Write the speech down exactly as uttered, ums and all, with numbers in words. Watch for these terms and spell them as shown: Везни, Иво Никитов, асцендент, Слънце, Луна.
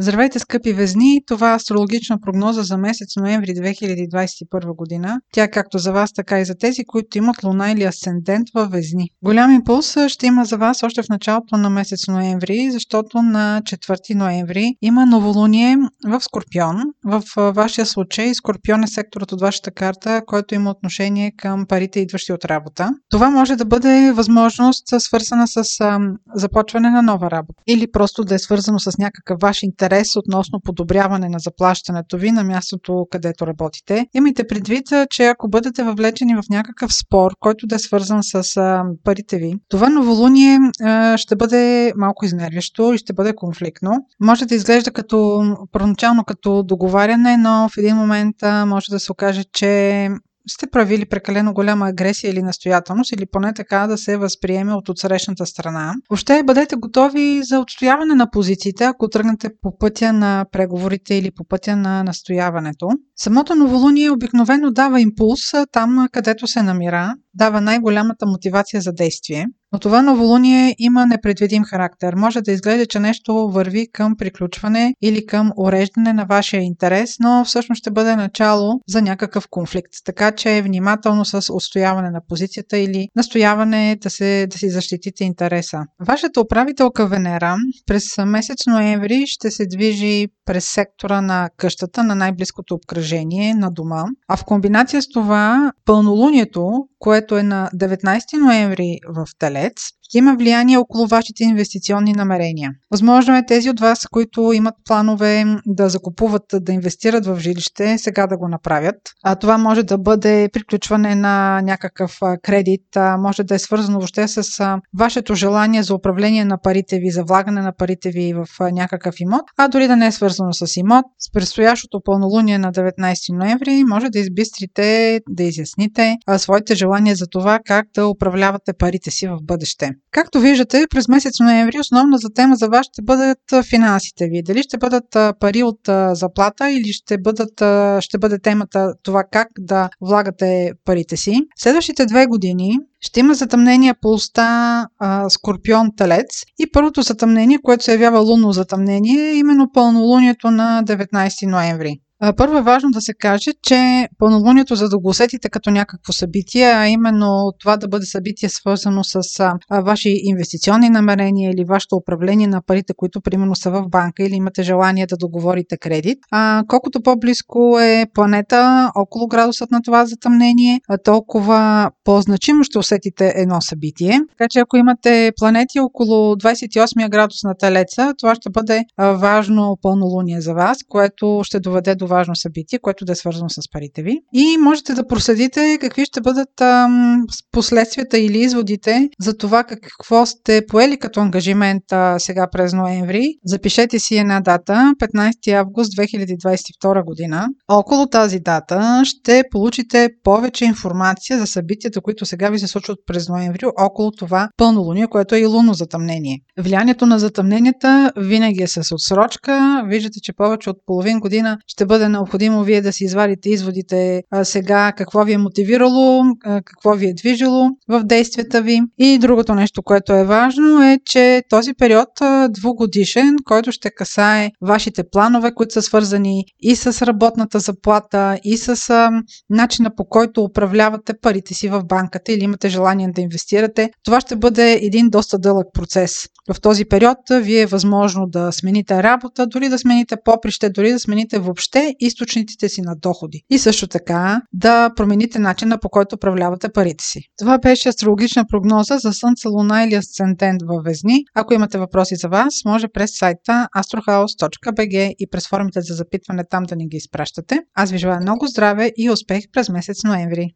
Здравейте, скъпи Везни! Това е астрологична прогноза за месец ноември две хиляди двадесет и първа година. Тя както за вас, така и за тези, които имат Луна или асцендент във Везни. Голям импулс ще има за вас още в началото на месец ноември, защото на четвърти ноември има новолуние в Скорпион. В вашия случай Скорпион е секторът от вашата карта, който има отношение към парите, идващи от работа. Това може да бъде възможност свързана с започване на нова работа или просто да е свързано с някакъв ваш интерес относно подобряване на заплащането ви на мястото, където работите. Имайте предвид, че ако бъдете въвлечени в някакъв спор, който да е свързан с а, парите ви, това новолуние а, ще бъде малко изнервящо и ще бъде конфликтно. Може да изглежда като първоначално като договаряне, но в един момент а, може да се окаже, че сте правили прекалено голяма агресия или настоятелност, или поне така да се възприеме от отсрещната страна. Въобще бъдете готови за отстояване на позициите, ако тръгнете по пътя на преговорите или по пътя на настояването. Самото новолуние обикновено дава импулс там, където се намира, дава най-голямата мотивация за действие. Но това новолуние има непредвидим характер. Може да изглежда, че нещо върви към приключване или към уреждане на вашия интерес, но всъщност ще бъде начало за някакъв конфликт. Така че внимателно с отстояване на позицията или настояване да, се, да си защитите интереса. Вашата управителка Венера през месец ноември ще се движи през сектора на къщата, на най-близкото обкръжение, на дома. А в комбинация с това пълнолунието, което е на деветнадесети ноември в Телец, ще има влияние около вашите инвестиционни намерения. Възможно е тези от вас, които имат планове да закупуват, да инвестират в жилище, сега да го направят. А това може да бъде приключване на някакъв кредит, може да е свързано въобще с вашето желание за управление на парите ви, за влагане на парите ви в някакъв имот, а дори да не е свързано с имот. С предстоящото пълнолуние на деветнадесети ноември може да избистрите, да изясните своите желания за това как да управлявате парите си в бъдеще. Както виждате, през месец ноември основна за тема за вас ще бъдат финансите ви. Дали ще бъдат пари от заплата или ще, бъдат, ще бъде темата това как да влагате парите си. Следващите две години ще има затъмнение по оста Скорпион-Телец и първото затъмнение, което се явява лунно затъмнение, е именно пълнолунието на деветнадесети ноември. Първо е важно да се каже, че пълнолунието, за да го усетите като някакво събитие, а именно това да бъде събитие свързано с ваши инвестиционни намерения или вашето управление на парите, които примерно са в банка или имате желание да договорите кредит. А, колкото по-близко е планета, около градусът на това затъмнение, толкова по-значимо ще усетите едно събитие. Така че ако имате планети около двадесет и осми градус на Телеца, това ще бъде важно пълнолуние за вас, което ще доведе до важно събитие, което да е свързано с парите ви. И можете да проследите какви ще бъдат ам, последствията или изводите за това какво сте поели като ангажимент а, сега през ноември. Запишете си една дата, петнадесети август две хиляди двадесет и втора година. Около тази дата ще получите повече информация за събитията, които сега ви се случват през ноември, около това пълнолуние, което е и лунно затъмнение. Влиянието на затъмненията винаги е с отсрочка. Виждате, че повече от половин година ще бъде необходимо вие да си извадите изводите а, сега, какво ви е мотивирало, а, какво ви е движило в действията ви. И другото нещо, което е важно, е, че този период а, двугодишен, който ще касае вашите планове, които са свързани и с работната заплата, и с а, начина по който управлявате парите си в банката или имате желание да инвестирате, това ще бъде един доста дълъг процес. В този период а, вие е възможно да смените работа, дори да смените поприще, дори да смените въобще източниците си на доходи. И също така да промените начина, по който управлявате парите си. Това беше астрологична прогноза за Слънце, Луна или асцендент във Везни. Ако имате въпроси за вас, може през сайта astrohouse точка би джи и през формите за запитване там да ни ги изпращате. Аз ви желая много здраве и успех през месец ноември.